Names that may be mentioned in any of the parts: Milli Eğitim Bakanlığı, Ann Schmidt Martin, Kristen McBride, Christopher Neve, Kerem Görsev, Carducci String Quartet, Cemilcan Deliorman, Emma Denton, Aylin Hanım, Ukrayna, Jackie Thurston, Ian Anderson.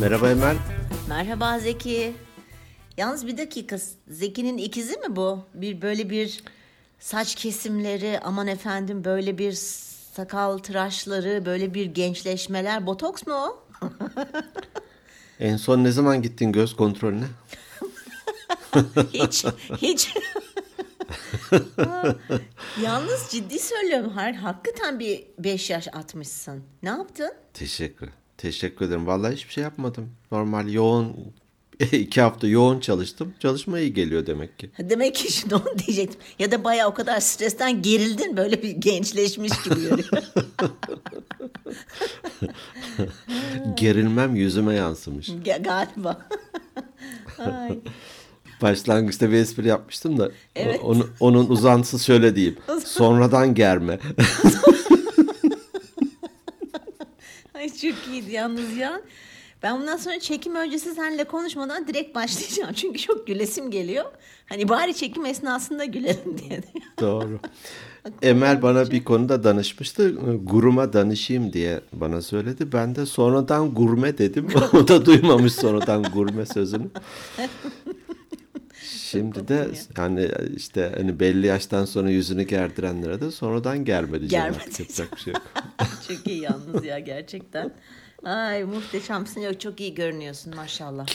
Merhaba Emel. Merhaba Zeki. Yalnız bir dakika, Zeki'nin ikizi mi bu? Böyle bir saç kesimleri, aman efendim böyle bir sakal tıraşları, böyle bir gençleşmeler, botoks mu o? En son ne zaman gittin göz kontrolüne? Hiç. Yalnız ciddi söylüyorum, hakikaten bir 5 yaş atmışsın. Ne yaptın? Teşekkür ederim. Vallahi hiçbir şey yapmadım. Normal yoğun 2 hafta yoğun çalıştım. Çalışma iyi geliyor demek ki. Demek ki şimdi onu diyecektim. Ya da bayağı o kadar stresten gerildin, böyle bir gençleşmiş gibi görünüyor. Gerilmem yüzüme yansımış. Galiba. Ay. Başlangıçta bir espri yapmıştım da evet. Onun uzantısı şöyle diyeyim. Sonradan germe. Ay çok iyiydi yalnız ya. Ben bundan sonra çekim öncesi seninle konuşmadan direkt başlayacağım. Çünkü çok gülesim geliyor. Hani bari çekim esnasında gülerim diye. Doğru. Emel bana bir konuda danışmıştı. Guruma danışayım diye bana söyledi. Ben de sonradan gurme dedim. O da duymamış sonradan gurme sözünü. Şimdi de hani belli yaştan sonra yüzünü gerdirenlere de sonradan germe diyeceğim. Yapacak bir şey yok. Çok iyi yalnız ya gerçekten. Ay muhteşemsin, yok çok iyi görünüyorsun maşallah.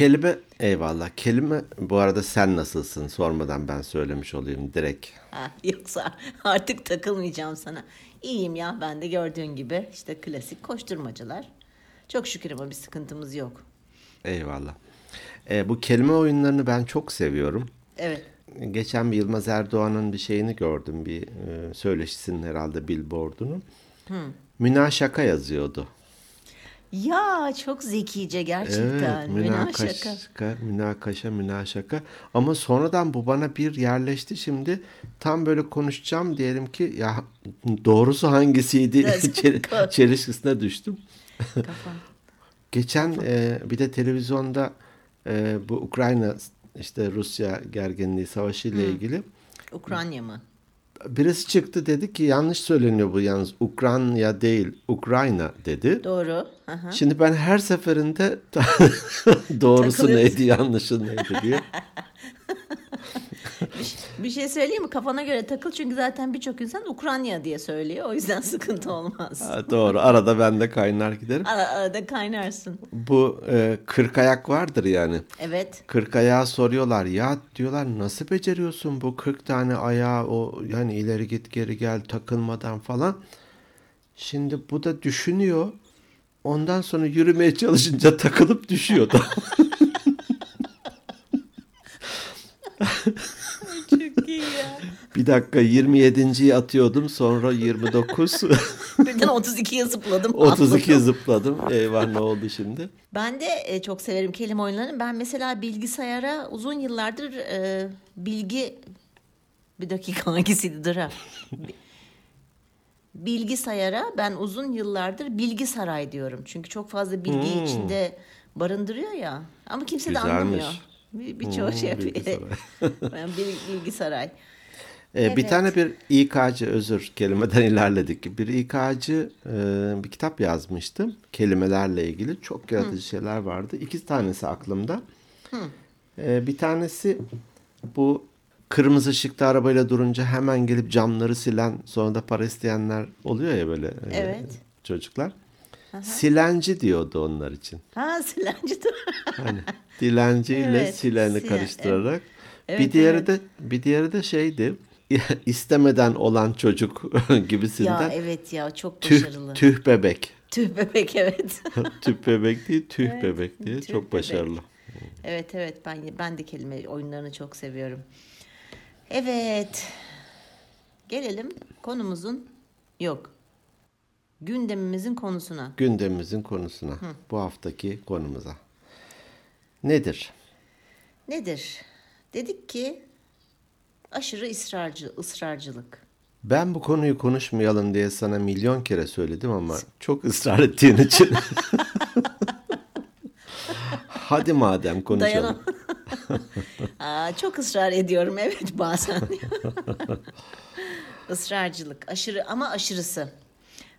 Eyvallah kelime bu arada sen nasılsın sormadan ben söylemiş olayım direkt. Yoksa artık takılmayacağım sana. İyiyim ya, ben de gördüğün gibi işte klasik koşturmacalar. Çok şükür ama bir sıkıntımız yok. Eyvallah. Bu kelime oyunlarını ben çok seviyorum. Evet. Geçen bir Yılmaz Erdoğan'ın bir şeyini gördüm, bir söyleşisinin herhalde billboardunu. Münaşaka yazıyordu. Ya çok zekice gerçekten. Evet, münakaşa. Ama sonradan bu bana bir yerleşti şimdi. Tam böyle konuşacağım diyelim ki ya doğrusu hangisiydi çelişkisine düştüm. Geçen bir de televizyonda bu Ukrayna işte Rusya gerginliği savaşı ile ilgili. Ukrayna mı? Birisi çıktı dedi ki yanlış söyleniyor bu yalnız. Ukrayna değil, Ukrayna dedi. Doğru. Aha. Şimdi ben her seferinde doğrusu neydi, yanlışı neydi diye. Bir şey söyleyeyim mi? Kafana göre takıl, çünkü zaten birçok insan Ukrayna diye söylüyor. O yüzden sıkıntı olmaz. Doğru. Arada ben de kaynar giderim. Arada kaynarsın. Bu kırkayak vardır yani. Evet. Kırkayağı soruyorlar. Ya diyorlar nasıl beceriyorsun bu 40 tane ayağı o yani ileri git geri gel takılmadan falan. Şimdi bu da düşünüyor. Ondan sonra yürümeye çalışınca takılıp düşüyor da. Çok iyi ya. Bir dakika 27.yi atıyordum, sonra 29. Birden 32'ye zıpladım. 32'ye zıpladım. Eyvah ne oldu şimdi? Ben de çok severim kelime oyunlarını. Ben mesela bilgisayara uzun yıllardır Bilgisayara ben uzun yıllardır bilgisaray diyorum. Çünkü çok fazla bilgiyi içinde barındırıyor ya. Ama kimse de anlamıyor. Birçok şey yapıyor. Bilgisaray. Evet. Bir tane bir İK'cı, özür kelimeden ilerledik. Bir İK'cı bir kitap yazmıştım. Kelimelerle ilgili çok yaratıcı şeyler vardı. 2 tanesi aklımda. Bir tanesi bu kırmızı ışıkta arabayla durunca hemen gelip camları silen, sonra da para isteyenler oluyor ya böyle çocuklar. Aha. Silenci diyordu onlar için. Ha, silenci de. Hani dilenciyle sileni karıştırarak. Evet, bir diğeri de şeydi. İstemeden olan çocuk gibisinden. Ya evet ya, çok başarılı. Tüh bebek. Tüh bebek evet. Tüh bebek değil, tüh bebek diye çok başarılı. Evet ben de kelime oyunlarını çok seviyorum. Evet. Gelelim konumuzun gündemimizin konusuna. Bu haftaki konumuza. Nedir? Dedik ki aşırı ısrarcılık. Ben bu konuyu konuşmayalım diye sana milyon kere söyledim ama çok ısrar ettiğin için. Hadi madem konuşalım. Çok ısrar ediyorum evet bazen. Israrcılık, aşırısı.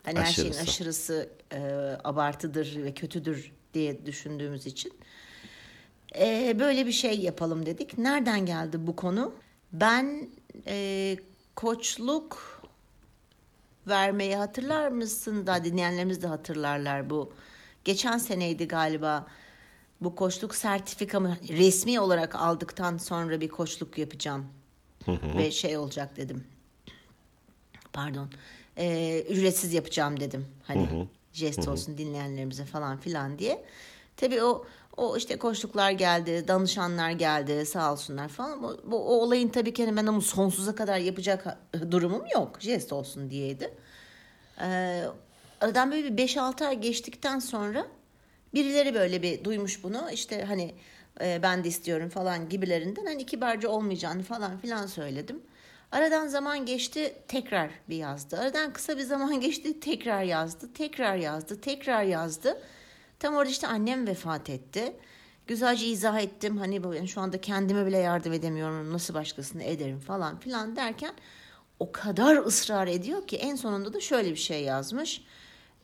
Hani her şeyin aşırısı abartıdır ve kötüdür diye düşündüğümüz için böyle bir şey yapalım dedik. Nereden geldi bu konu? Ben koçluk vermeyi hatırlar mısın? Daha dinleyenlerimiz de hatırlarlar bu. Geçen seneydi galiba. Bu koçluk sertifikamı resmi olarak aldıktan sonra bir koçluk yapacağım. Ve şey olacak dedim. Pardon. Ücretsiz yapacağım dedim. Hani jest olsun dinleyenlerimize falan filan diye. Tabii o işte koçluklar geldi, danışanlar geldi, sağ olsunlar falan. O olayın tabii ki ben onu sonsuza kadar yapacak durumum yok. Jest olsun diyeydi. Aradan böyle bir 5-6 ay geçtikten sonra birileri böyle bir duymuş bunu. İşte hani ben de istiyorum falan gibilerinden. Hani kibarca olmayacağını falan filan söyledim. Aradan zaman geçti, tekrar bir yazdı. Aradan kısa bir zaman geçti, tekrar yazdı. Tekrar yazdı, tekrar yazdı. Tam orada işte annem vefat etti. Güzelce izah ettim. Hani ben şu anda kendime bile yardım edemiyorum. Nasıl başkasını ederim falan filan derken o kadar ısrar ediyor ki en sonunda da şöyle bir şey yazmış.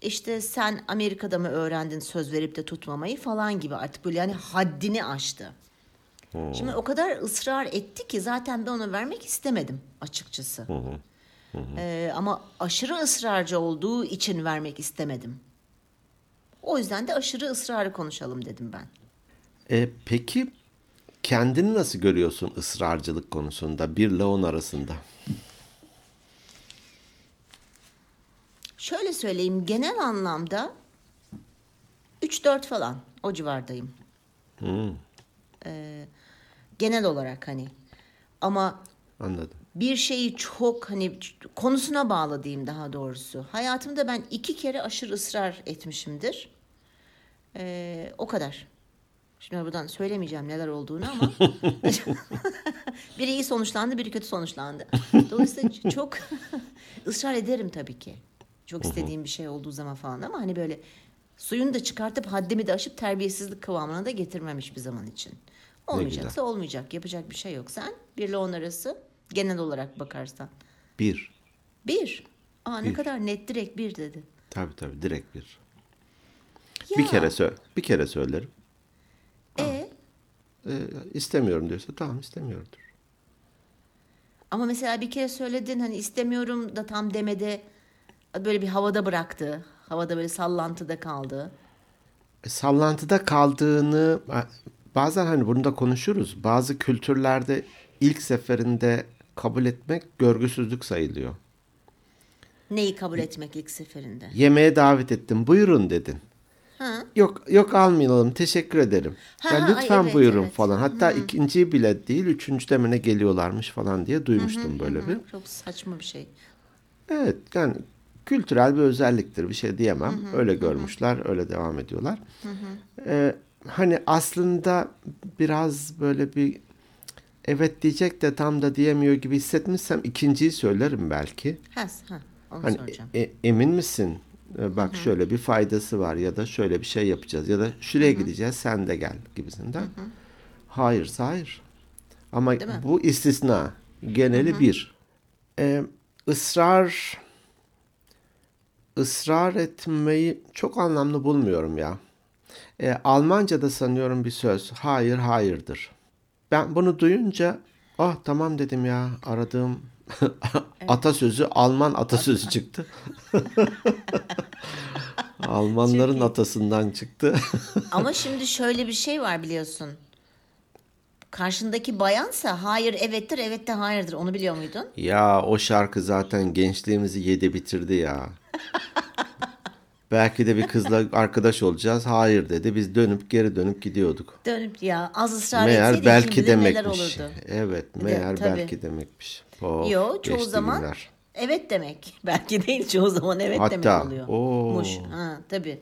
İşte sen Amerika'da mı öğrendin söz verip de tutmamayı falan gibi artık böyle yani haddini aştı. Hmm. Şimdi o kadar ısrar etti ki zaten ben ona vermek istemedim açıkçası. Ama aşırı ısrarcı olduğu için vermek istemedim. O yüzden de aşırı ısrarı konuşalım dedim ben. Peki kendini nasıl görüyorsun ısrarcılık konusunda bir ile 10 arasında? Şöyle söyleyeyim, genel anlamda 3-4 falan o civardayım. Genel olarak hani ama anladım. Bir şeyi çok hani konusuna bağlı diyeyim daha doğrusu. Hayatımda ben 2 kere aşırı ısrar etmişimdir. O kadar. Şimdi buradan söylemeyeceğim neler olduğunu ama biri iyi sonuçlandı, biri kötü sonuçlandı. Dolayısıyla çok ısrar ederim tabii ki. Çok istediğim bir şey olduğu zaman falan ama hani böyle suyunu da çıkartıp haddimi de aşıp terbiyesizlik kıvamına da getirmem hiçbir zaman için. Olmayacaksa olmayacak. Yapacak bir şey yok. Sen 1 ile 10 arası genel olarak bakarsan. 1. 1. Ne kadar net direkt 1 dedin. Tabii direkt 1. Bir kere söylerim. İstemiyorum diyorsa tamam istemiyordur. Ama mesela bir kere söyledin hani istemiyorum da tam demede böyle bir havada bıraktı. Havada böyle sallantıda kaldı. Sallantıda kaldığını bazen hani bunu da konuşuruz. Bazı kültürlerde ilk seferinde kabul etmek görgüsüzlük sayılıyor. Neyi kabul etmek ilk seferinde? Yemeğe davet ettim. Buyurun dedin. Ha. Yok almayalım. Teşekkür ederim. Lütfen buyurun falan. Hatta ikinciyi bile değil 3. demene geliyorlarmış falan diye duymuştum böyle bir. Çok saçma bir şey. Evet yani kültürel bir özelliktir. Bir şey diyemem. Öyle görmüşler. Öyle devam ediyorlar. Hani aslında biraz böyle bir evet diyecek de tam da diyemiyor gibi hissetmişsem 2.'yi söylerim belki. Onu hani soracağım. Emin misin? Bak şöyle bir faydası var ya da şöyle bir şey yapacağız ya da şuraya gideceğiz sen de gel gibisinden. Hayır. Ama bu istisna. Geneli 1. Israr etmeyi çok anlamlı bulmuyorum ya. Almanca'da sanıyorum bir söz. Hayır, hayırdır. Ben bunu duyunca tamam dedim ya aradığım atasözü Alman atasözü çıktı. Almanların atasından çıktı. Ama şimdi şöyle bir şey var biliyorsun. Karşındaki bayansa hayır evettir, evet de hayırdır. Onu biliyor muydun? Ya o şarkı zaten gençliğimizi yedi bitirdi ya. Belki de bir kızla arkadaş olacağız. Hayır dedi. Biz dönüp gidiyorduk. Az ısrar etseydik belki neler olurdu. Evet belki demekmiş. Yok çoğu zaman günler. Evet demek. Belki değil çoğu zaman evet demek oluyor. Tabii.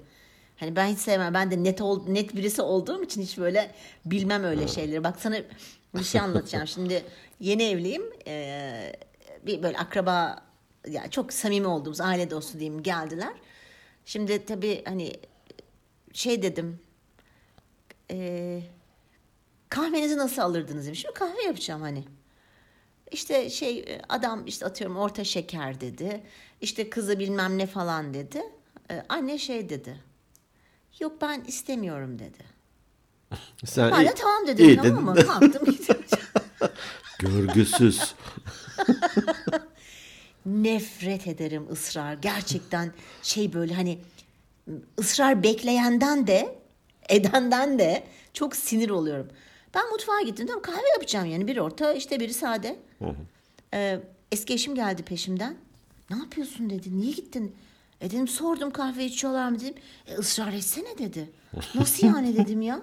Hani ben hiç sevmem. Ben de net birisi olduğum için hiç böyle bilmem öyle şeyleri. Bak sana bir şey anlatacağım. Şimdi yeni evliyim. Bir böyle akraba ya çok samimi olduğumuz aile dostu diyeyim geldiler. Şimdi tabii hani şey dedim. Kahvenizi nasıl alırdınız demiş. Şimdi kahve yapacağım hani. İşte şey adam işte atıyorum orta şeker dedi. İşte kızı bilmem ne falan dedi. Anne şey dedi. Yok ben istemiyorum dedi. Sen ben de tamam dedim, tamam mı? Kalktım Görgüsüz. Nefret ederim ısrar. Gerçekten şey böyle hani ısrar bekleyenden de edenden de çok sinir oluyorum. Ben mutfağa gittim, dedim kahve yapacağım yani bir orta işte biri sade. Eski eşim geldi peşimden. Ne yapıyorsun dedi, niye gittin? Dedim sordum kahve içiyorlar mı dedim. Israr etsene dedi. Nasıl yani dedim ya.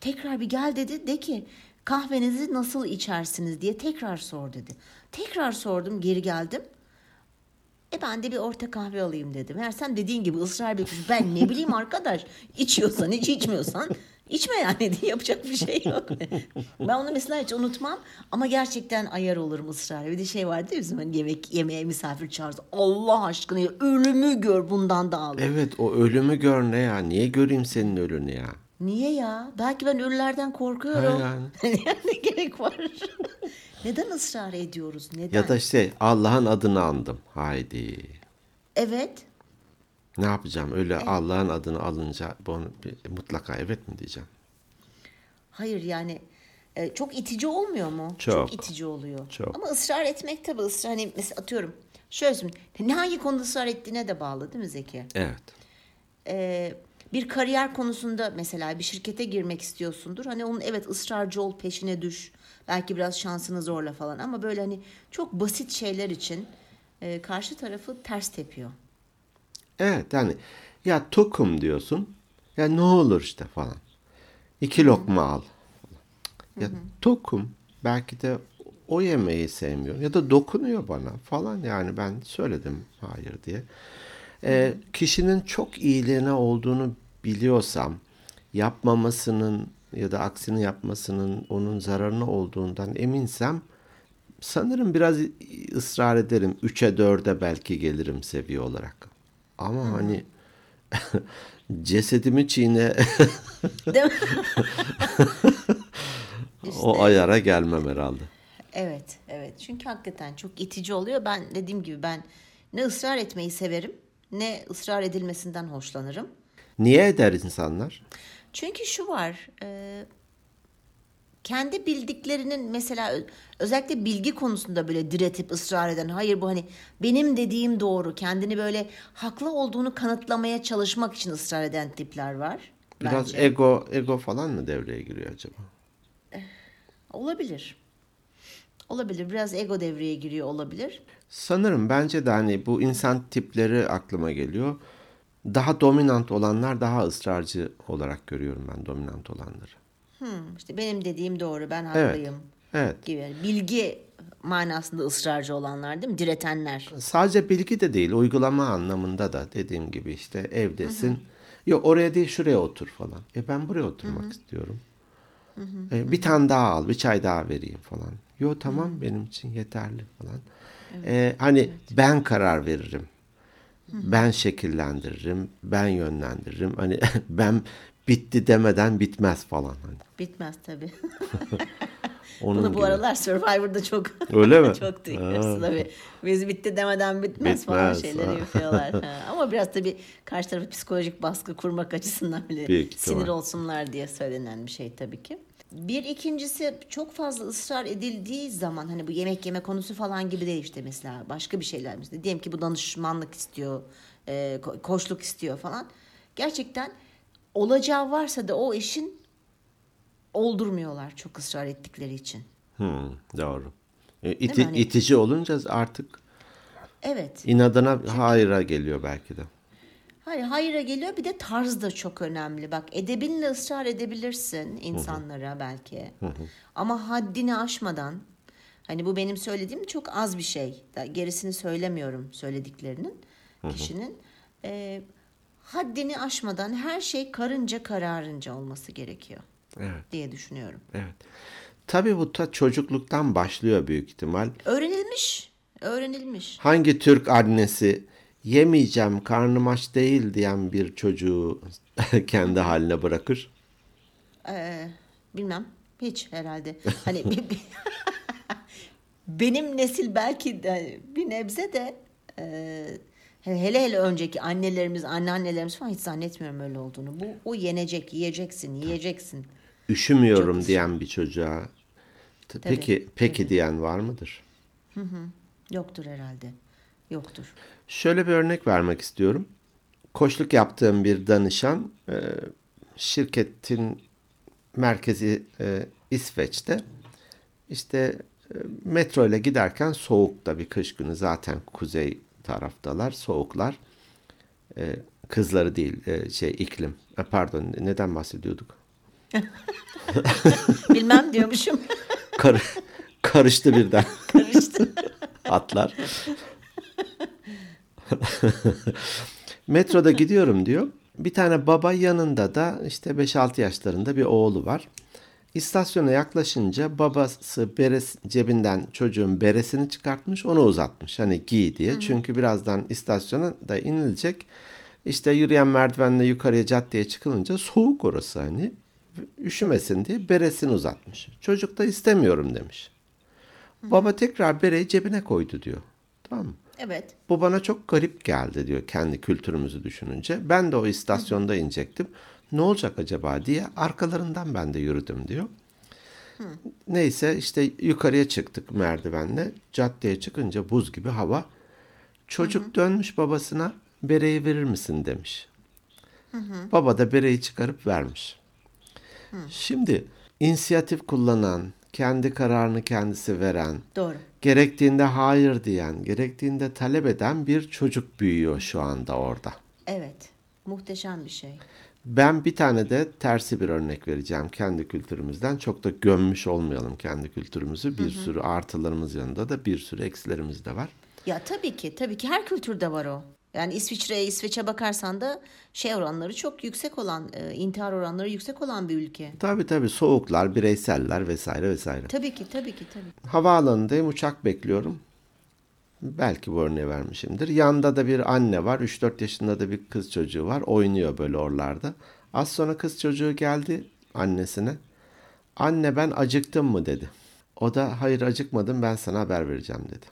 Tekrar bir gel dedi, de ki kahvenizi nasıl içersiniz diye tekrar sor dedi. Tekrar sordum, geri geldim. Ben de bir orta kahve alayım dedim. Eğer sen dediğin gibi ısrar bekliyorsun. Ben ne bileyim arkadaş, içiyorsan iç, içmiyorsan içme yani, yapacak bir şey yok. Ben onu mesela hiç unutmam ama gerçekten ayar olurum ısrar. Bir de şey vardı ya bizim hani yemeğe misafir çağırırız. Allah aşkına ölümü gör, bundan da ağlar. Evet, o ölümü gör ne ya, niye göreyim senin ölünü ya? Niye ya? Belki ben ölülerden korkuyorum. Ne gerek var? Neden ısrar ediyoruz? Neden? Ya da işte Allah'ın adını andım. Haydi. Evet. Ne yapacağım? Öyle evet. Allah'ın adını alınca mutlaka evet mi diyeceğim? Hayır yani çok itici olmuyor mu? Çok itici oluyor. Çok. Ama ısrar etmek tabii ısrar. Hani mesela atıyorum. Şöyle söyleyeyim. Ne hangi konuda ısrar ettiğine de bağlı değil mi Zeki? Evet. Bir kariyer konusunda mesela bir şirkete girmek istiyorsundur. Hani onun evet ısrarcı ol, peşine düş. Belki biraz şansını zorla falan ama böyle hani çok basit şeyler için karşı tarafı ters tepiyor. Evet yani ya tokum diyorsun. Ya ne olur işte falan. 2 lokma al. Ya tokum, belki de o yemeği sevmiyorum ya da dokunuyor bana falan yani ben söyledim hayır diye. Kişinin çok iyiliğine olduğunu biliyorsam yapmamasının ya da aksini yapmasının onun zararına olduğundan eminsem sanırım biraz ısrar ederim. 3'e 4'e belki gelirim seviye olarak. Ama hani cesedimi çiğne o ayara gelmem herhalde. Evet, evet. Çünkü hakikaten çok itici oluyor. Ben dediğim gibi ben ne ısrar etmeyi severim ne ısrar edilmesinden hoşlanırım. Niye eder insanlar? Çünkü şu var, kendi bildiklerinin mesela özellikle bilgi konusunda böyle diretip ısrar eden, hayır bu hani benim dediğim doğru, kendini böyle haklı olduğunu kanıtlamaya çalışmak için ısrar eden tipler var. Biraz bence. ego falan mı devreye giriyor acaba? Olabilir. Olabilir, biraz ego devreye giriyor olabilir. Sanırım bence de hani bu insan tipleri aklıma geliyor. Daha dominant olanlar daha ısrarcı olarak görüyorum ben dominant olanları. İşte benim dediğim doğru, ben haklıyım. Evet. Gibi. Bilgi manasında ısrarcı olanlar değil mi? Diretenler. Sadece bilgi de değil, uygulama anlamında da dediğim gibi işte evdesin. Yok oraya değil şuraya otur falan. Ben buraya oturmak istiyorum. Bir tane daha al, bir çay daha vereyim falan. Yok tamam benim için yeterli falan. Evet. Ben karar veririm. Ben şekillendiririm, ben yönlendiririm. Hani ben bitti demeden bitmez falan. Bitmez tabii. Bunu bu gibi. Aralar Survivor'da çok öyle mi? Çok duyuyorsun tabii. Biz bitti demeden bitmez falan şeyleri yapıyorlar. Ama biraz tabii karşı tarafı psikolojik baskı kurmak açısından bile sinir olsunlar diye söylenen bir şey tabii ki. Bir ikincisi çok fazla ısrar edildiği zaman hani bu yemek yeme konusu falan gibi değil işte mesela başka bir şeyler mesela. Diyelim ki bu danışmanlık istiyor, koçluk istiyor falan. Gerçekten olacağı varsa da o işin oldurmuyorlar çok ısrar ettikleri için. Doğru. İtici olunca artık evet. inadına hayra geliyor belki de. Hayır'a geliyor, bir de tarz da çok önemli. Bak edebinle ısrar edebilirsin insanlara belki. Ama haddini aşmadan hani bu benim söylediğim çok az bir şey. Gerisini söylemiyorum söylediklerinin kişinin. Haddini aşmadan her şey karınca kararınca olması gerekiyor diye düşünüyorum. Evet. Tabii bu çocukluktan başlıyor büyük ihtimal. Öğrenilmiş. Hangi Türk annesi yemeyeceğim, karnım aç değil diyen bir çocuğu kendi haline bırakır? Bilmem. Hiç herhalde. Hani benim nesil belki de bir nebze de Hele önceki annelerimiz, anneannelerimiz falan hiç zannetmiyorum öyle olduğunu. Bu yenecek, yiyeceksin. Üşümüyorum çok diyen bir çocuğa. Tabii, peki diyen var mıdır? Hı. Yoktur herhalde. Yoktur. Şöyle bir örnek vermek istiyorum. Koçluk yaptığım bir danışan şirketin merkezi İsveç'te işte metro ile giderken soğukta bir kış günü zaten kuzey taraftalar soğuklar kızları değil iklim pardon neden bahsediyorduk? Bilmem diyormuşum. Karıştı birden. Karıştı. Atlar. Metroda gidiyorum diyor. Bir tane baba yanında da işte 5-6 yaşlarında bir oğlu var. İstasyona yaklaşınca babası cebinden çocuğun beresini çıkartmış, onu uzatmış. Hani giy diye. Hı. Çünkü birazdan istasyona da inilecek. İşte yürüyen merdivenle yukarıya caddeye çıkılınca soğuk orası hani. Üşümesin diye beresini uzatmış. Çocuk da istemiyorum demiş. Hı. Baba tekrar bereyi cebine koydu diyor. Tamam mı? Evet. Bu bana çok garip geldi diyor kendi kültürümüzü düşününce. Ben de o istasyonda inecektim. Ne olacak acaba diye arkalarından ben de yürüdüm diyor. Hı. Neyse işte yukarıya çıktık merdivenle. Caddeye çıkınca buz gibi hava. Çocuk dönmüş babasına bereyi verir misin demiş. Hı. Baba da bereyi çıkarıp vermiş. Hı. Şimdi inisiyatif kullanan, kendi kararını kendisi veren, doğru, gerektiğinde hayır diyen, gerektiğinde talep eden bir çocuk büyüyor şu anda orada. Evet, muhteşem bir şey. Ben bir tane de tersi bir örnek vereceğim kendi kültürümüzden. Çok da gömmüş olmayalım kendi kültürümüzü. Bir sürü artılarımız yanında da bir sürü eksilerimiz de var. Ya tabii ki her kültürde var o. Yani İsveç'e bakarsan da oranları çok yüksek olan, intihar oranları yüksek olan bir ülke. Tabii soğuklar, bireyseller vesaire. Tabii ki. Havaalanındayım, uçak bekliyorum. Belki bu örneği vermişimdir. Yanında da bir anne var, 3-4 yaşında da bir kız çocuğu var. Oynuyor böyle oralarda. Az sonra kız çocuğu geldi annesine. Anne ben acıktım mı dedi. O da hayır acıkmadım ben sana haber vereceğim dedi.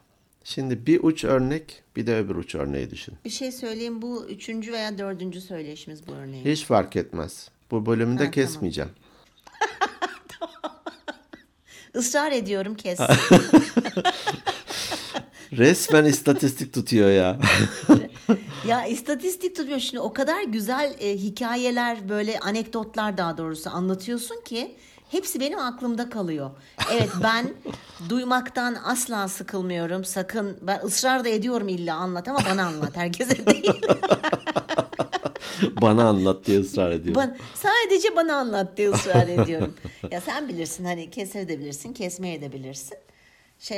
Şimdi bir uç örnek bir de öbür uç örneği düşün. Bir şey söyleyeyim, bu 3. veya 4. söyleşimiz bu örneği. Hiç fark etmez. Bu bölümü de kesmeyeceğim. Tamam. Israr ediyorum kes. Resmen istatistik tutuyor ya. Ya istatistik tutuyor. Şimdi o kadar güzel hikayeler böyle anekdotlar daha doğrusu anlatıyorsun ki. Hepsi benim aklımda kalıyor. Evet ben duymaktan asla sıkılmıyorum. Sakın ben ısrar da ediyorum illa anlat ama bana anlat. Herkese değil. Bana anlat diye ısrar ediyorum. Sadece bana anlat diye ısrar ediyorum. Ya sen bilirsin hani kesebilirsin, kesmeye de bilirsin.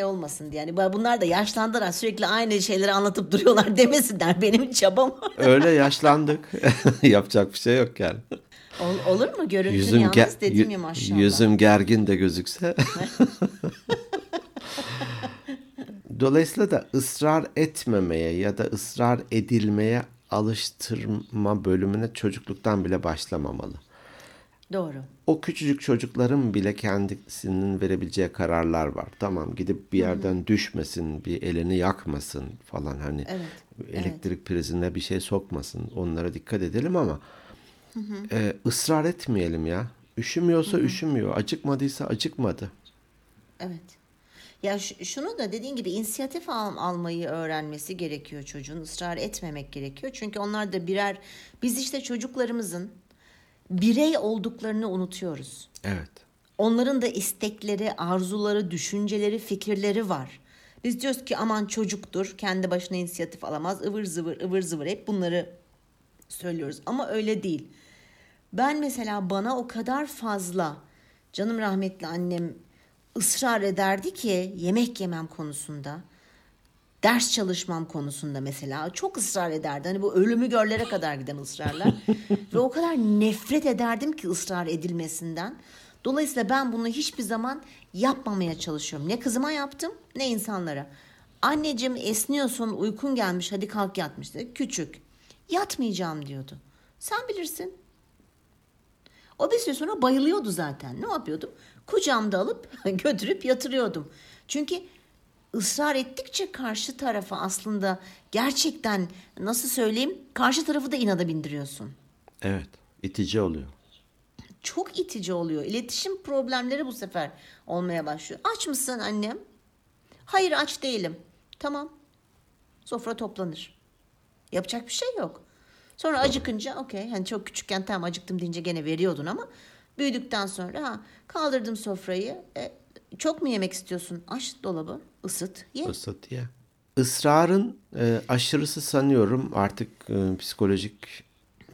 Olmasın diye. Yani bunlar da yaşlandılar sürekli aynı şeyleri anlatıp duruyorlar demesinler benim çabam. Öyle yaşlandık. Yapacak bir şey yok yani. Olur mu? Görüntün yüzüm yalnız dedim ya maşallah. Yüzüm gergin de gözükse. Dolayısıyla da ısrar etmemeye ya da ısrar edilmeye alıştırma bölümüne çocukluktan bile başlamamalı. Doğru. O küçücük çocukların bile kendisinin verebileceği kararlar var. Tamam gidip bir yerden düşmesin, bir elini yakmasın falan hani elektrik prizine bir şey sokmasın. Onlara dikkat edelim ama ısrar etmeyelim ya. Üşümüyorsa üşümüyor, acıkmadıysa acıkmadı. Evet. Ya şunu da dediğin gibi inisiyatif almayı öğrenmesi gerekiyor çocuğun. Israr etmemek gerekiyor. Çünkü onlar da biz işte çocuklarımızın birey olduklarını unutuyoruz. Evet. Onların da istekleri, arzuları, düşünceleri, fikirleri var. Biz diyoruz ki aman çocuktur, kendi başına inisiyatif alamaz, ıvır zıvır hep bunları söylüyoruz. Ama öyle değil. Ben mesela bana o kadar fazla canım rahmetli annem ısrar ederdi ki yemek yemem konusunda, ders çalışmam konusunda mesela çok ısrar ederdi. Hani bu ölümü görlere kadar giden ısrarlar. Ve o kadar nefret ederdim ki ısrar edilmesinden. Dolayısıyla ben bunu hiçbir zaman yapmamaya çalışıyorum. Ne kızıma yaptım ne insanlara. Anneciğim esniyorsun uykun gelmiş hadi kalk yatmış dedi. Küçük. Yatmayacağım diyordu. Sen bilirsin. O bir süre sonra bayılıyordu zaten. Ne yapıyordum? Kucağımda alıp götürüp yatırıyordum. Çünkü ısrar ettikçe karşı tarafa aslında gerçekten nasıl söyleyeyim karşı tarafı da inada bindiriyorsun. Evet, itici oluyor. Çok itici oluyor. İletişim problemleri bu sefer olmaya başlıyor. Aç mısın annem? Hayır aç değilim. Tamam. Sofra toplanır. Yapacak bir şey yok. Sonra acıkınca okey. Hani çok küçükken tamam acıktım deyince gene veriyordun ama büyüdükten sonra kaldırdım sofrayı. Çok mu yemek istiyorsun? Aç dolabı. Isıt ye. Isıt ye. Israrın aşırısı sanıyorum artık psikolojik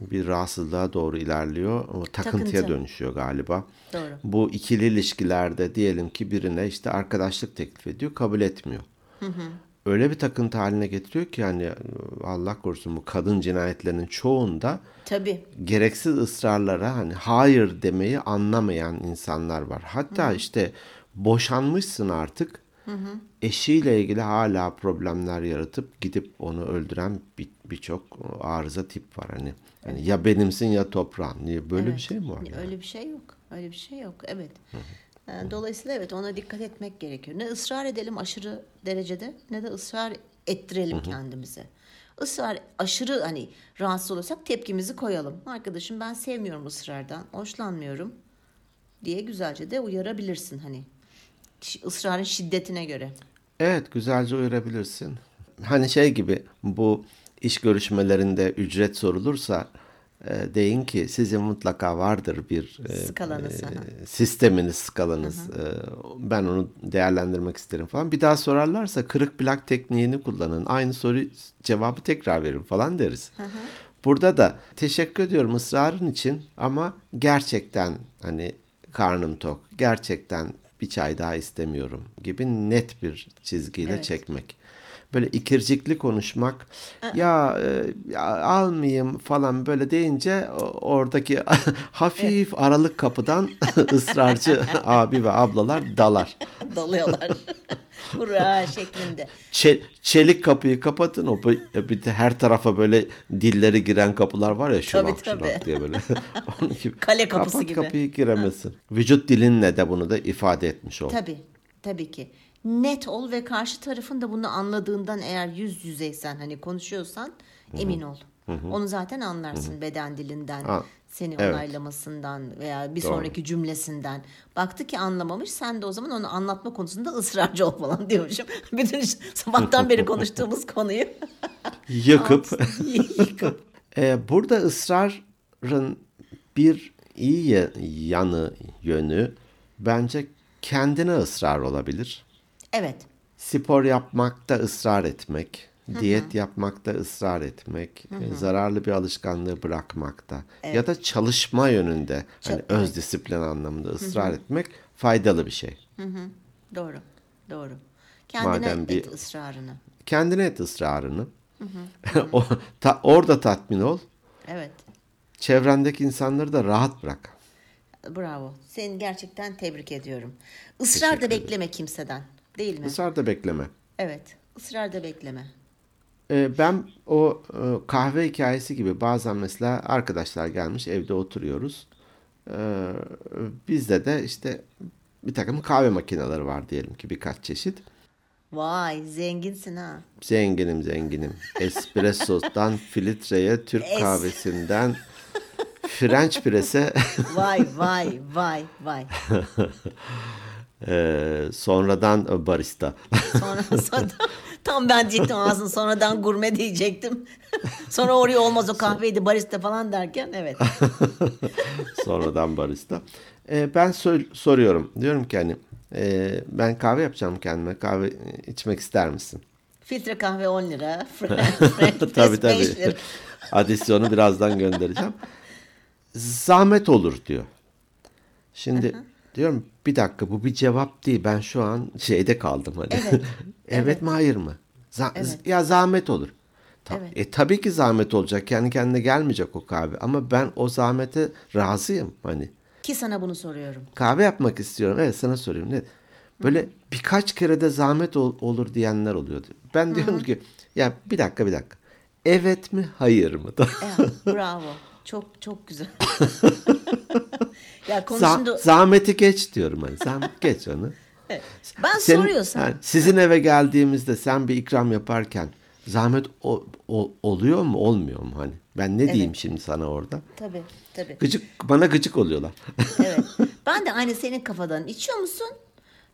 bir rahatsızlığa doğru ilerliyor. O takıntıya dönüşüyor galiba. Doğru. Bu ikili ilişkilerde diyelim ki birine işte arkadaşlık teklif ediyor, kabul etmiyor. Hı hı. Öyle bir takıntı haline getiriyor ki yani Allah korusun bu kadın cinayetlerinin çoğunda tabii gereksiz ısrarlara hani hayır demeyi anlamayan insanlar var. Hatta hı. işte boşanmışsın artık. Hı hı. Eşiyle ilgili hala problemler yaratıp gidip onu öldüren birçok arıza tip var hani. Yani ya benimsin ya toprağın. Niye böyle evet. bir şey mi var? Öyle yani? Bir şey yok. Öyle bir şey yok. Evet. Hı hı. Dolayısıyla evet ona dikkat etmek gerekiyor. Ne ısrar edelim aşırı derecede ne de ısrar ettirelim hı hı. kendimize. Israr aşırı hani rahatsız olursak tepkimizi koyalım. Arkadaşım ben sevmiyorum ısrardan. Hoşlanmıyorum diye güzelce de uyarabilirsin hani. Israrın şiddetine göre. Evet, güzelce uyarabilirsin. Hani şey gibi bu iş görüşmelerinde ücret sorulursa deyin ki sizin mutlaka vardır bir sisteminiz, skalanız. Ben onu değerlendirmek isterim falan. Bir daha sorarlarsa kırık plak tekniğini kullanın. Aynı soru cevabı tekrar verin falan deriz. Hı hı. Burada da teşekkür ediyorum ısrarın için ama gerçekten hani karnım tok. Gerçekten bir çay daha istemiyorum gibi net bir çizgiyle evet. çekmek. Böyle ikircikli konuşmak ya almayayım falan böyle deyince oradaki hafif evet. aralık kapıdan ısrarcı abi ve ablalar dalıyorlar. Hurra şeklinde. Çelik kapıyı kapatın o bir de her tarafa böyle dilleri giren kapılar var ya şurak diye böyle. Onun gibi. Kale kapısı kapat gibi. Kapıyı giremesin. Vücut dilinle de bunu da ifade etmiş ol. Tabii ki. Net ol ve karşı tarafın da bunu anladığından eğer yüzeysen hani konuşuyorsan Hı-hı. emin ol. Hı-hı. Onu zaten anlarsın Hı-hı. beden dilinden, seni evet. onaylamasından veya bir Doğru. sonraki cümlesinden. Baktı ki anlamamış sen de o zaman onu anlatma konusunda ısrarcı ol falan diyormuşum. Bütün sabahtan beri konuştuğumuz konuyu. Yıkıp. Burada ısrarın bir iyi yönü bence kendine ısrar olabilir. Evet. Spor yapmakta ısrar etmek, Hı-hı. diyet yapmakta ısrar etmek, Hı-hı. zararlı bir alışkanlığı bırakmakta evet. ya da çalışma yönünde hani öz disiplin anlamında ısrar Hı-hı. etmek faydalı bir şey. Hı-hı. Doğru. Kendine et ısrarını. Hı-hı. Orada tatmin ol. Evet. Çevrendeki insanları da rahat bırak. Bravo. Seni gerçekten tebrik ediyorum. Israr da bekleme kimseden. Değil mi? Israr da bekleme. Evet. Israr da bekleme. Ben o kahve hikayesi gibi bazen mesela arkadaşlar gelmiş evde oturuyoruz. Bizde de işte bir takım kahve makineleri var diyelim ki birkaç çeşit. Vay zenginsin ha. Zenginim. Espresso'dan filtreye, Türk kahvesinden... French press'e vay. Sonradan barista. Sonra tam ben diyecektim aslında sonradan gurme diyecektim. Sonra oraya olmaz o kahveydi barista falan derken evet. Sonradan barista. Ben soruyorum. Diyorum ki hani ben kahve yapacağım kendime. Kahve içmek ister misin? Filtre kahve 10 lira. French tabii. 5 lira. Adisyonu birazdan göndereceğim. Zahmet olur diyor. Şimdi Aha. diyorum bir dakika bu bir cevap değil. Ben şu an şeyde kaldım hani. Evet, evet mi hayır mı? Evet. Ya zahmet olur. Evet. Tabii ki zahmet olacak. Kendi kendine gelmeyecek o kahve. Ama ben o zahmete razıyım hani. Ki sana bunu soruyorum. Kahve yapmak istiyorum. Evet sana soruyorum. Ne? Böyle Hı-hı. birkaç kere de zahmet olur diyenler oluyor. Ben diyorum Hı-hı. ki ya bir dakika. Evet mi hayır mı? Evet, bravo. Çok güzel. Ya konusunda... Zahmeti geç diyorum hani. Zahmet geç onu. Evet. Ben soruyorsam. Yani sizin eve geldiğimizde sen bir ikram yaparken zahmet oluyor mu olmuyor mu hani? Ben ne diyeyim şimdi sana orada? Tabii tabii. Bana gıcık oluyorlar. Evet. Ben de aynı senin kafadan. İçiyor musun?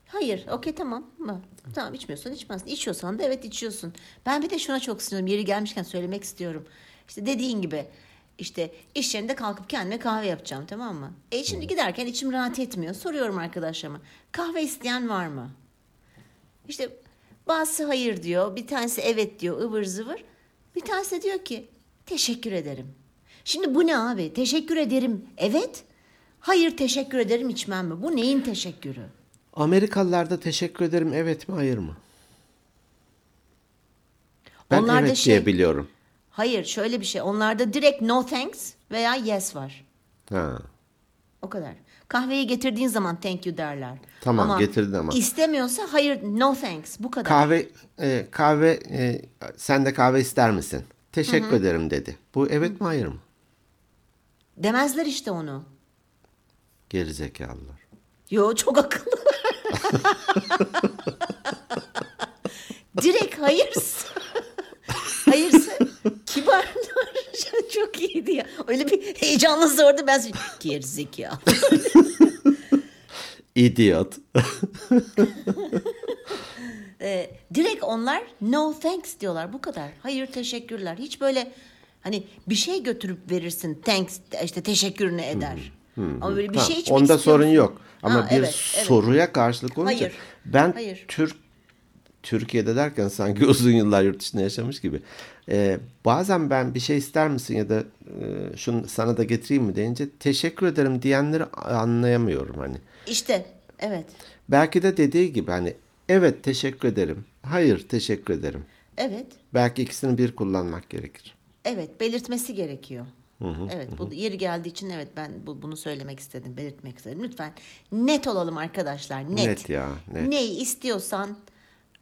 Hayır. Okey, tamam mı? Tamam, içmiyorsan içmezsin. İçiyorsan da evet içiyorsun. Ben bir de şuna çok sinirim. Yeri gelmişken söylemek istiyorum. İşte dediğin gibi. İşte iş yerinde kalkıp kendime kahve yapacağım, tamam mı? Şimdi giderken içim rahat etmiyor. Soruyorum arkadaşlarıma. Kahve isteyen var mı? İşte bazısı hayır diyor. Bir tanesi evet diyor. Ivır zıvır. Bir tanesi diyor ki teşekkür ederim. Şimdi bu ne abi? Teşekkür ederim. Evet. Hayır teşekkür ederim içmem mi? Bu neyin teşekkürü? Amerikalılarda teşekkür ederim evet mi hayır mı? Ben onlar evet da diye biliyorum. Hayır, şöyle bir şey. Onlarda direkt no thanks veya yes var. Ha. O kadar. Kahveyi getirdiğin zaman thank you derler. Tamam, ama getirdin ama. İstemiyorsa hayır, no thanks. Bu kadar. Kahve, sen de kahve ister misin? Teşekkür Hı-hı. ederim dedi. Bu evet Hı-hı. mi hayır mı? Demezler işte onu. Gerizekalılar. Yo, çok akıllı. Direkt hayırsa. Hayırsa. Kibarlar çok iyiydi ya. Öyle bir heyecanla sordu. Ben gerizekalı. İdiot. Direkt onlar no thanks diyorlar. Bu kadar. Hayır teşekkürler. Hiç böyle hani bir şey götürüp verirsin. Thanks işte teşekkürünü eder. Ama böyle bir şey içmek onda istiyorsun. Sorun yok. Ama bir soruya karşılık olunca. Hayır. Ben Türkiye'de derken sanki uzun yıllar yurt dışında yaşamış gibi. Bazen ben bir şey ister misin ya da şunu sana da getireyim mi deyince teşekkür ederim diyenleri anlayamıyorum hani. İşte evet. Belki de dediği gibi hani evet teşekkür ederim. Hayır teşekkür ederim. Evet. Belki ikisini bir kullanmak gerekir. Evet, belirtmesi gerekiyor. Hı-hı, evet, hı-hı. Bu yeri geldiği için evet ben bunu söylemek istedim, belirtmek istedim. Lütfen net olalım arkadaşlar. Net ya. Net. Neyi istiyorsan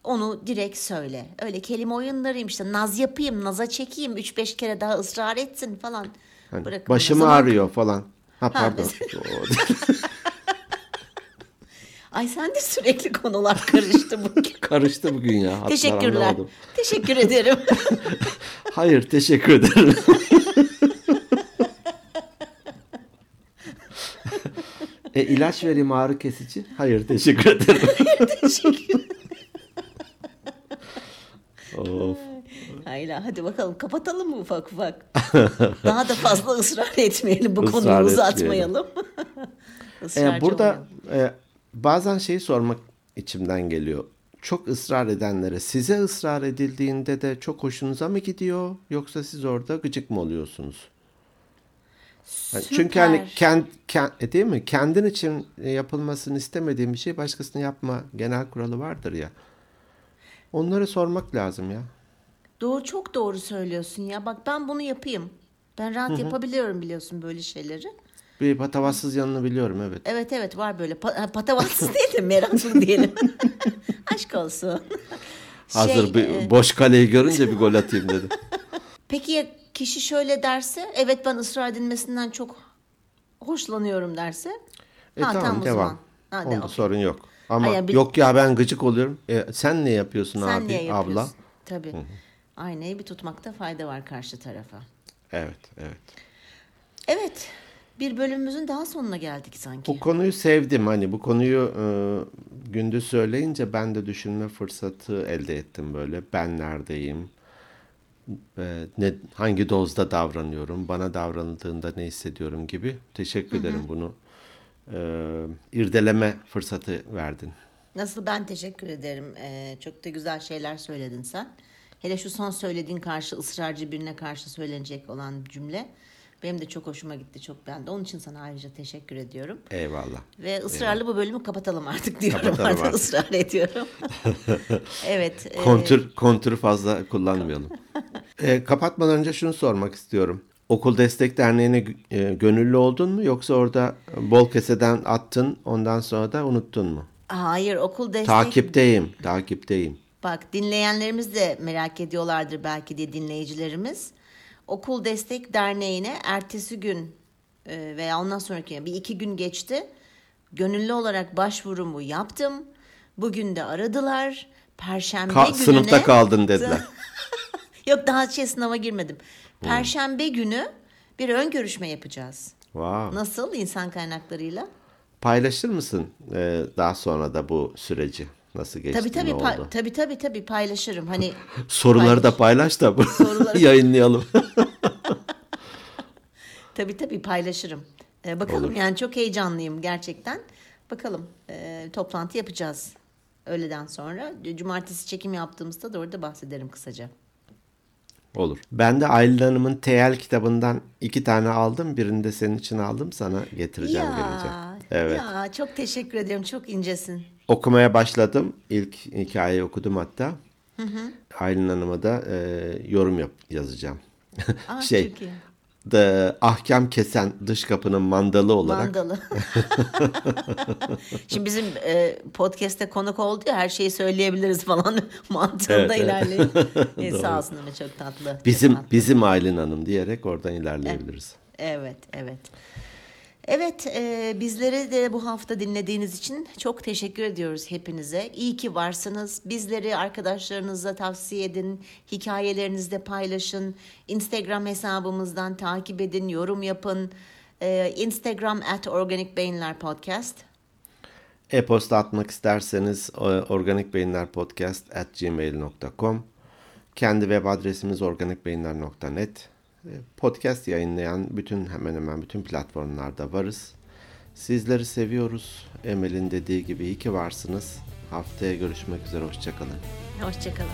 onu direkt söyle. Öyle kelime oyunlarıyım işte. Naz yapayım, naza çekeyim. 3-5 kere daha ısrar etsin falan. Yani başım ağrıyor falan. Ha pardon. Ay sen de sürekli konular karıştı bugün. Karıştı bugün ya. Teşekkürler. Teşekkür ederim. Hayır teşekkür ederim. İlaç vereyim ağrı kesici. Hayır teşekkür ederim. Hayır teşekkür ederim. Of. Hayla, hadi bakalım kapatalım mı ufak ufak? Daha da fazla ısrar etmeyelim, bu konuyu uzatmayalım. Burada bazen şeyi sormak içimden geliyor. Çok ısrar edenlere, size ısrar edildiğinde de çok hoşunuza mı gidiyor? Yoksa siz orada gıcık mı oluyorsunuz? Süper. Çünkü hani değil mi? Kendin için yapılmasını istemediğin bir şey başkasına yapma genel kuralı vardır ya. Onları sormak lazım ya. Doğru, çok doğru söylüyorsun ya. Bak ben bunu yapayım. Ben rahat Hı-hı. yapabiliyorum biliyorsun böyle şeyleri. Bir patavatsız yanını biliyorum evet. Evet evet var böyle. Patavatsız değil de meraklı diyelim. Aşk olsun. Hazır bir boş kaleyi görünce bir gol atayım dedim. Peki ya kişi şöyle derse? Evet ben ısrar edilmesinden çok hoşlanıyorum derse. Tamam devam. Onda sorun yok. Ama yok ya ben gıcık oluyorum. Sen ne yapıyorsun sen abi, niye yapıyorsun? Abla? Tabii. Hı-hı. Aynayı bir tutmakta fayda var karşı tarafa. Evet, evet. Evet, bir bölümümüzün daha sonuna geldik sanki. Bu konuyu sevdim. Hani bu konuyu gündüz söyleyince ben de düşünme fırsatı elde ettim böyle. Ben neredeyim? Hangi dozda davranıyorum? Bana davranıldığında ne hissediyorum gibi. Teşekkür Hı-hı. ederim bunu. İrdeleme fırsatı verdin. Nasıl, ben teşekkür ederim. Çok da güzel şeyler söyledin sen. Hele şu son söylediğin karşı ısrarcı birine karşı söylenecek olan cümle benim de çok hoşuma gitti. Çok beğendim. Onun için sana ayrıca teşekkür ediyorum. Eyvallah. Ve ısrarlı bu bölümü kapatalım artık diyorum. Kapatalım artık. Israr ediyorum. Evet. Kontür fazla kullanmayalım. Kapatmadan önce şunu sormak istiyorum. Okul Destek Derneği'ne gönüllü oldun mu yoksa orada bol keseden attın ondan sonra da unuttun mu? Hayır, okul destek... Takipteyim. Bak dinleyenlerimiz de merak ediyorlardır belki diye dinleyicilerimiz. Okul Destek Derneği'ne ertesi gün veya ondan sonraki bir iki gün geçti. Gönüllü olarak başvurumu yaptım. Bugün de aradılar. Perşembe gününe... Sınıfta kaldın dediler. Yok, daha sınava girmedim. Perşembe günü bir ön görüşme yapacağız. Wow. Nasıl, insan kaynaklarıyla? Paylaşır mısın daha sonra da bu süreci? Nasıl geçti? Tabii, paylaşırım. Hani soruları da paylaş da yayınlayalım. Tabii, paylaşırım. Bakalım. Olur. Yani çok heyecanlıyım gerçekten. Bakalım, toplantı yapacağız öğleden sonra. Cumartesi çekim yaptığımızda da orada bahsederim kısaca. Olur. Ben de Aylin Hanım'ın TL kitabından 2 tane aldım. Birini de senin için aldım. Sana getireceğim gelince. Evet. Ya, çok teşekkür ediyorum. Çok incesin. Okumaya başladım. İlk hikayeyi okudum hatta. Hı. Aylin Hanım'a da yorum yazacağım. Ahkam kesen dış kapının mandalı olarak. Şimdi bizim podcast'te konuk oldu ya, her şeyi söyleyebiliriz falan mantığında ilerleyelim. Sağ olsun ama çok tatlı. Bizim Aylin Hanım diyerek oradan ilerleyebiliriz. Evet. Evet, bizleri de bu hafta dinlediğiniz için çok teşekkür ediyoruz hepinize. İyi ki varsınız. Bizleri arkadaşlarınızla tavsiye edin. Hikayelerinizde paylaşın. Instagram hesabımızdan takip edin. Yorum yapın. Instagram @organikbeyinlerpodcast. E-posta atmak isterseniz organikbeyinlerpodcast@gmail.com. Kendi web adresimiz organikbeyinler.net. Podcast yayınlayan hemen bütün platformlarda varız. Sizleri seviyoruz. Emel'in dediği gibi iyi ki varsınız. Haftaya görüşmek üzere. Hoşçakalın.